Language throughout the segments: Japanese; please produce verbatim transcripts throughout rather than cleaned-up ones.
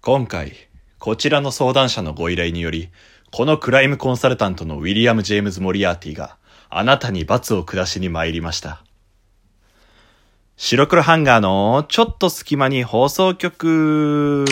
今回、こちらの相談者のご依頼により、このクライムコンサルタントのウィリアム・ジェームズ・モリアーティがあなたに罰を下しに参りました。白黒ハンガーのちょっと隙間に放送局。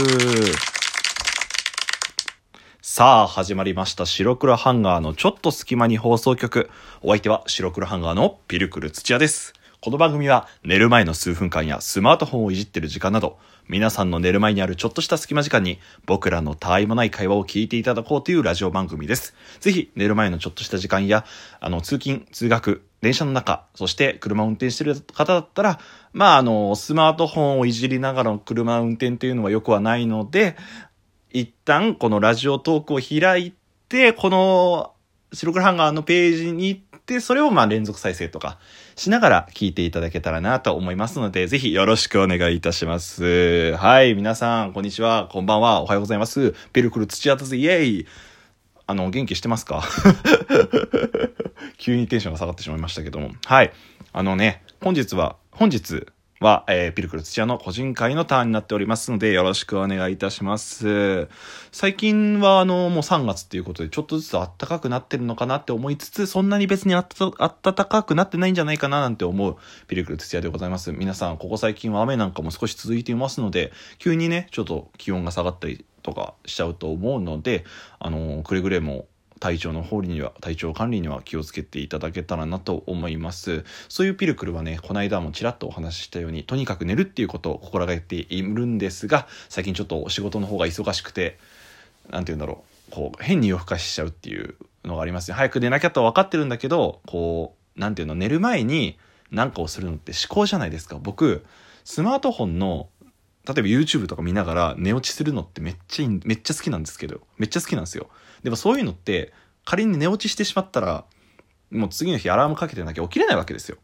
さあ始まりました白黒ハンガーのちょっと隙間に放送局。お相手は白黒ハンガーのピルクル土屋です。この番組は寝る前の数分間やスマートフォンをいじってる時間など、皆さんの寝る前にあるちょっとした隙間時間に僕らの他愛もない会話を聞いていただこうというラジオ番組です。ぜひ寝る前のちょっとした時間や、あの通勤通学電車の中、そして車を運転している方だったら、まああのスマートフォンをいじりながらの車運転というのは良くはないので、一旦このラジオトークを開いて、この白黒ハンガーのページに行って、それをまあ連続再生とかしながら聞いていただけたらなと思いますので、ぜひよろしくお願いいたします。はい、皆さん、こんにちは、こんばんは、おはようございます。ピルクル土屋です、イエーイ。あの、元気してますか急にテンションが下がってしまいましたけども。はい、あのね、本日は、本日、は、えー、ピルクル土屋の個人会のターンになっておりますので、よろしくお願いいたします。最近はあのもうさんがつっていうことで、ちょっとずつ暖かくなってるのかなって思いつつ、そんなに別にあた暖かくなってないんじゃないかななんて思うピルクル土屋でございます。皆さん、ここ最近は雨なんかも少し続いていますので、急にねちょっと気温が下がったりとかしちゃうと思うので、あのくれぐれも体調の方には体調管理には気をつけていただけたらなと思います。そういうピルクルはね、この間もちらっとお話ししたように、とにかく寝るっていうことを心がけているんですが、最近ちょっと仕事の方が忙しくて、なんて言うんだろう、こう変に夜更かししちゃうっていうのがありますね。早く寝なきゃと分かってるんだけど、こうなんていうの、寝る前に何かをするのって思考じゃないですか。僕スマートフォンの例えば YouTube とか見ながら寝落ちするのってめっちゃめっちゃ好きなんですけど、めっちゃ好きなんですよ。でもそういうのって仮に寝落ちしてしまったら、もう次の日アラームかけてなきゃ起きれないわけですよ。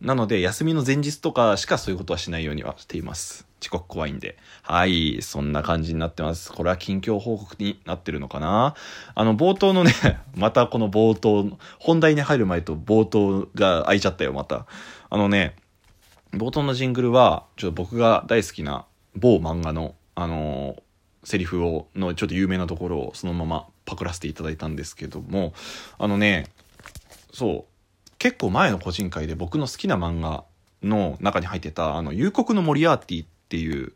なので休みの前日とかしかそういうことはしないようにはしています。遅刻怖いんで。はい、そんな感じになってます。これは近況報告になってるのかな。あの冒頭のねまたこの冒頭、本題に入る前と冒頭が開いちゃったよまた。あのね、冒頭のジングルはちょっと僕が大好きな某漫画のあのー、セリフをのちょっと有名なところをそのままパクらせていただいたんですけども、あのね、そう結構前の個人会で僕の好きな漫画の中に入ってたあの夕刻のモリアーティっていう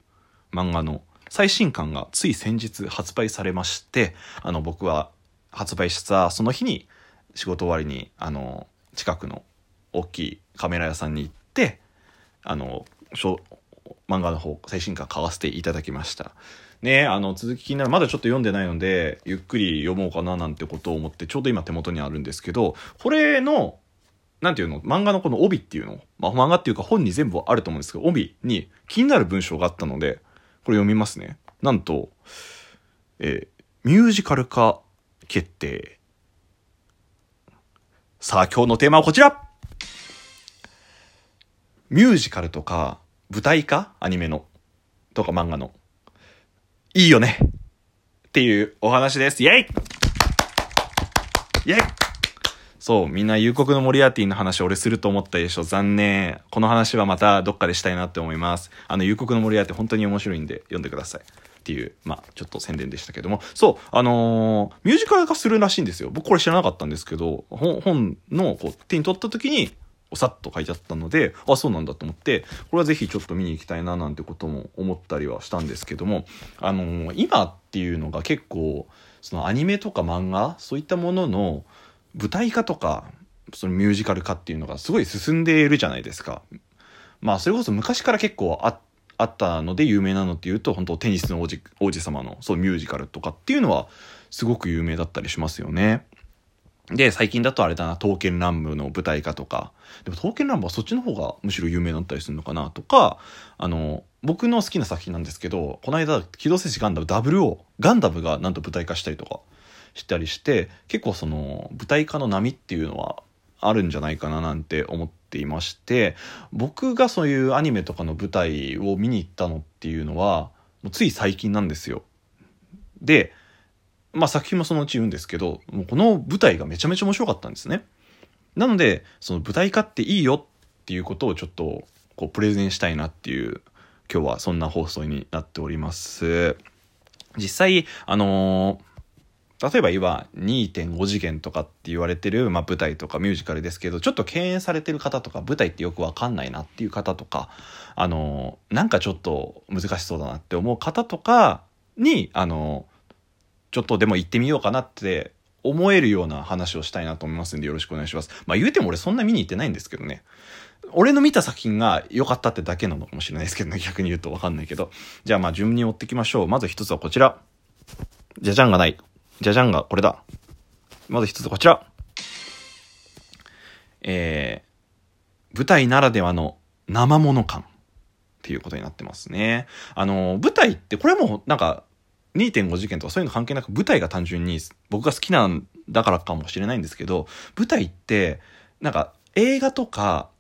漫画の最新刊がつい先日発売されまして、あの僕は発売したその日に仕事終わりにあの近くの大きいカメラ屋さんに行って、あのしょ漫画の方最新刊買わせていただきましたね。あの続き気になる、まだちょっと読んでないのでゆっくり読もうかななんてことを思って、ちょうど今手元にあるんですけど、これのなんていうの、漫画のこの帯っていうの、まあ、漫画っていうか本に全部あると思うんですけど、帯に気になる文章があったのでこれ読みますね。なんと、えー、ミュージカル化決定。さあ今日のテーマはこちら。ミュージカルとか舞台化、アニメのとか漫画のいいよねっていうお話です。イエイイエイ。そうみんな夕刻のモリアーティの話俺すると思ったでしょ。残念。この話はまたどっかでしたいなって思います。あの夕刻のモリアーティ本当に面白いんで読んでくださいっていう、まあちょっと宣伝でしたけども、そうあのー、ミュージカル化するらしいんですよ。僕これ知らなかったんですけど、本のこう手に取った時にさっと書いてあったので、あ、そうなんだと思って、これはぜひちょっと見に行きたいななんてことも思ったりはしたんですけども、あのー、今っていうのが結構そのアニメとか漫画そういったものの舞台化とかそのミュージカル化っていうのがすごい進んでいるじゃないですか。まあそれこそ昔から結構ああったので、有名なのっていうと本当テニスの王子、王子様のそうミュージカルとかっていうのはすごく有名だったりしますよね。で最近だとあれだな、刀剣乱舞の舞台化とか、でも刀剣乱舞はそっちの方がむしろ有名だったりするのかなとか、あの僕の好きな作品なんですけど、この間機動戦士ガンダムダブルオーをガンダムがなんと舞台化したりとかしたりして、結構その舞台化の波っていうのはあるんじゃないかななんて思っていまして、僕がそういうアニメとかの舞台を見に行ったのっていうのはもうつい最近なんですよ。でまあ、作品もそのうち言うんですけど、もうこの舞台がめちゃめちゃ面白かったんですね。なのでその舞台化っていいよっていうことをちょっとこうプレゼンしたいなっていう、今日はそんな放送になっております。実際あのー例えば今 にてんご 次元とかって言われてる、まあ、舞台とかミュージカルですけど、ちょっと敬遠されてる方とか、舞台ってよくわかんないなっていう方とか、あのなんかちょっと難しそうだなって思う方とかに、あのちょっとでも行ってみようかなって思えるような話をしたいなと思いますんで、よろしくお願いします。まあ言うても俺そんな見に行ってないんですけどね。俺の見た作品が良かったってだけなのかもしれないですけどね、逆に言うとわかんないけど。じゃあまあ順に追っていきましょう。まず一つはこちら、じゃじゃんがないじゃじゃんがこれだ。まず一つこちら、えー、舞台ならではの生もの感っていうことになってますね。あの舞台ってこれもなんか にてんご 次元とかそういうの関係なく、舞台が単純に僕が好きなんだからかもしれないんですけど、舞台ってなんか映画とか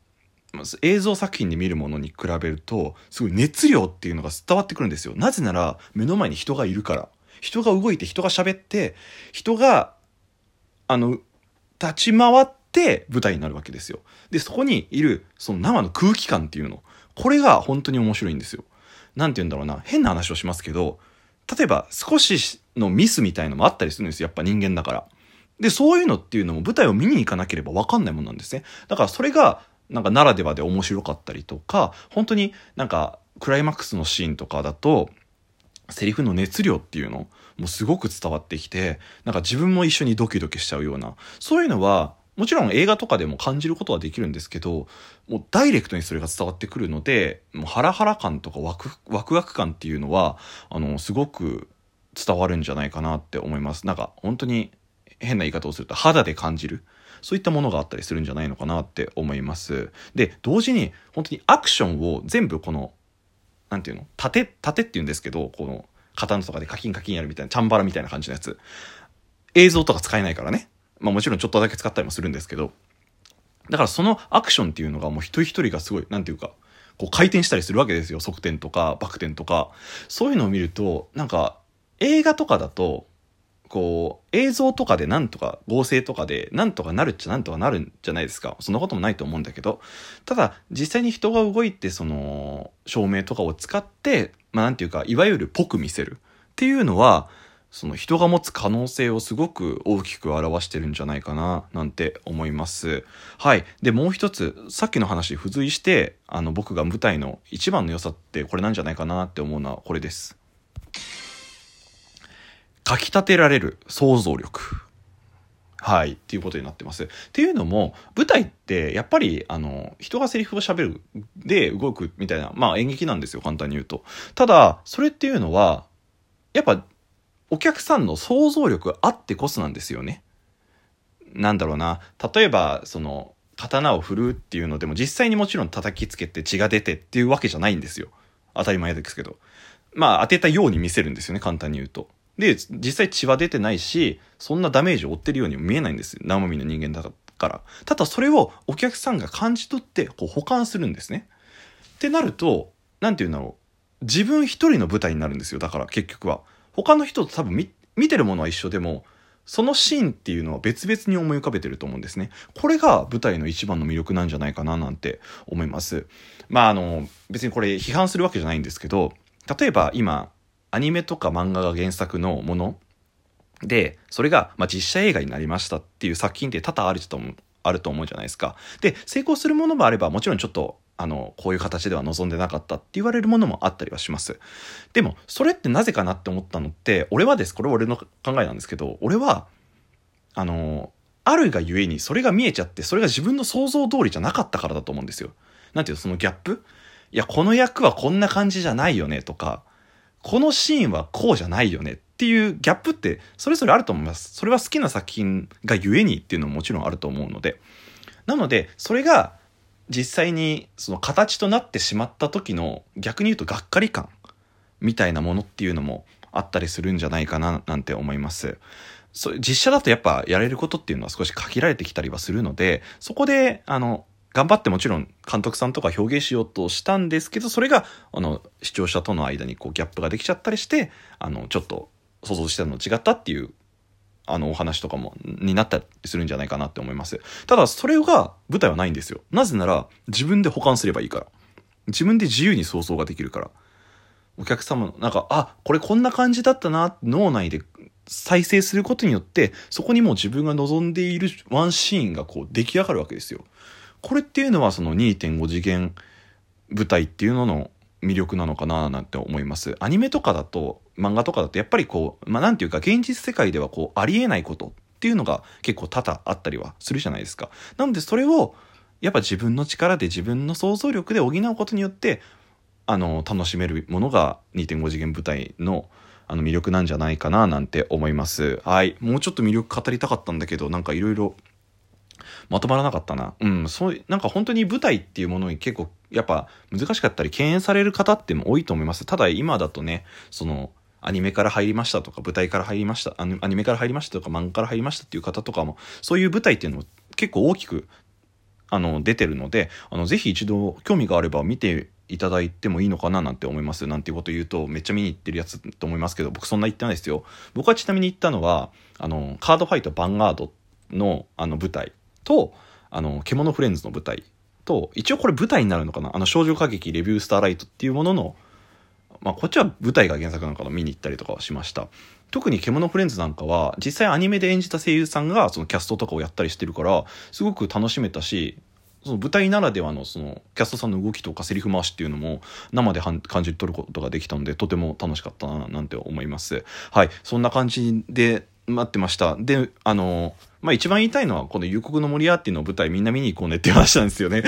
映像作品で見るものに比べるとすごい熱量っていうのが伝わってくるんですよ。なぜなら目の前に人がいるから、人が動いて、人が喋って、人があの立ち回って舞台になるわけですよ。でそこにいるその生の空気感っていうの、これが本当に面白いんですよ。なんて言うんだろうな、変な話をしますけど、例えば少しのミスみたいのもあったりするんですよ、やっぱ人間だから。でそういうのっていうのも舞台を見に行かなければ分かんないものなんですね。だからそれがなんかならではで面白かったりとか、本当になんかクライマックスのシーンとかだとセリフの熱量っていうのもすごく伝わってきて、なんか自分も一緒にドキドキしちゃうような、そういうのはもちろん映画とかでも感じることはできるんですけど、もうダイレクトにそれが伝わってくるので、もうハラハラ感とかワクワクワク感っていうのはあのすごく伝わるんじゃないかなって思います。なんか本当に変な言い方をすると肌で感じる、そういったものがあったりするんじゃないのかなって思います。で同時に本当にアクションを全部このなんていうの、盾盾っていうんですけど、この刀とかでカキンカキンやるみたいなチャンバラみたいな感じのやつ、映像とか使えないからね。まあもちろんちょっとだけ使ったりもするんですけど、だからそのアクションっていうのがもう一人一人がすごいなんていうかこう回転したりするわけですよ。側転とかバク転とか、そういうのを見るとなんか映画とかだとこう映像とかでなんとか合成とかでなんとかなるっちゃなんとかなるんじゃないですか。そんなこともないと思うんだけど、ただ実際に人が動いてその照明とかを使って、まあ、なんていうかいわゆるぽく見せるっていうのはその人が持つ可能性をすごく大きく表してるんじゃないかななんて思います。はい。でもう一つ、さっきの話に付随してあの僕が舞台の一番の良さってこれなんじゃないかなって思うのはこれです。かき立てられる想像力、はいっていうことになってます。っていうのも舞台ってやっぱりあの人がセリフを喋るで動くみたいな、まあ演劇なんですよ簡単に言うと。ただそれっていうのはやっぱお客さんの想像力あってこそなんですよね。なんだろうな、例えばその刀を振るうっていうのでも実際にもちろん叩きつけて血が出てっていうわけじゃないんですよ。当たり前ですけど、まあ当てたように見せるんですよね簡単に言うと。で実際血は出てないしそんなダメージを負ってるようにも見えないんです、生身の人間だから。ただそれをお客さんが感じ取ってこう補完するんですね。ってなるとなんていうんだろう、自分一人の舞台になるんですよ。だから結局は他の人と多分 見, 見てるものは一緒でもそのシーンっていうのは別々に思い浮かべてると思うんですね。これが舞台の一番の魅力なんじゃないかななんて思います。まああの別にこれ批判するわけじゃないんですけど、例えば今アニメとか漫画が原作のものでそれがまあ実写映画になりましたっていう作品って多々あると思う、あると思うじゃないですか。で成功するものもあれば、もちろんちょっとあのこういう形では望んでなかったって言われるものもあったりはします。でもそれってなぜかなって思ったのって、俺はです、これ俺の考えなんですけど、俺はあのあるがゆえにそれが見えちゃって、それが自分の想像通りじゃなかったからだと思うんですよ。なんていうの、そのギャップ、いやこの役はこんな感じじゃないよねとか、このシーンはこうじゃないよねっていうギャップってそれぞれあると思います。それは好きな作品がゆえにっていうのももちろんあると思うので、なのでそれが実際にその形となってしまった時の逆に言うとがっかり感みたいなものっていうのもあったりするんじゃないかななんて思います。それ実写だとやっぱやれることっていうのは少し限られてきたりはするので、そこであの頑張ってもちろん監督さんとか表現しようとしたんですけど、それがあの視聴者との間にこうギャップができちゃったりして、あのちょっと想像してたのと違ったっていうあのお話とかもになったりするんじゃないかなって思います。ただそれが舞台はないんですよ。なぜなら自分で補完すればいいから、自分で自由に想像ができるから。お客様のなんか、あ、これこんな感じだったなって脳内で再生することによって、そこにもう自分が望んでいるワンシーンがこう出来上がるわけですよ。これっていうのはその にてんご 次元舞台っていうのの魅力なのかななんて思います。アニメとかだと、漫画とかだとやっぱりこう、まあ、なんていうか現実世界ではこうありえないことっていうのが結構多々あったりはするじゃないですか。なのでそれをやっぱ自分の力で自分の想像力で補うことによって、あの楽しめるものが にてんご 次元舞台のあの魅力なんじゃないかななんて思います。はい、もうちょっと魅力語りたかったんだけど、なんかいろいろまとまらなかったな。うん、そうなんか本当に舞台っていうものに結構やっぱ難しかったり敬遠される方っても多いと思います。ただ今だとね、そのアニメから入りましたとか、舞台から入りました、アニメから入りましたとか、漫画から入りましたっていう方とかも、そういう舞台っていうのを結構大きくあの出てるので、あのぜひ一度興味があれば見ていただいてもいいのかななんて思います。なんていうこと言うとめっちゃ見に行ってるやつと思いますけど、僕そんな行ってないですよ。僕はちなみに行ったのはあのカードファイトバンガード の, あの舞台と、あの獣フレンズの舞台と、一応これ舞台になるのかな、あの少女歌劇レビュースターライトっていうものの、まあ、こっちは舞台が原作なのかな、見に行ったりとかはしました。特に獣フレンズなんかは実際アニメで演じた声優さんがそのキャストとかをやったりしてるから、すごく楽しめたし、その舞台ならでは の, そのキャストさんの動きとかセリフ回しっていうのも生で感じ取ることができたので、とても楽しかったななんて思います。はい、そんな感じで待ってました。で、あのまあ、一番言いたいのはこの夕刻のモリアーティの舞台、みんな見に行こうねって話なんですよね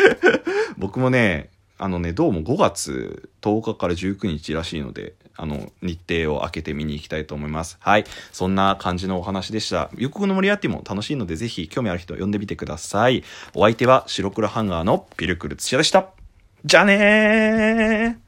僕もね、あのね、どうもごがつとおかからじゅうくにちらしいので、あの日程を開けて見に行きたいと思います。はい、そんな感じのお話でした。夕刻のモリアーティも楽しいので、ぜひ興味ある人読んでみてください。お相手は白黒ハンガーのピルクル土屋でした。じゃあねー。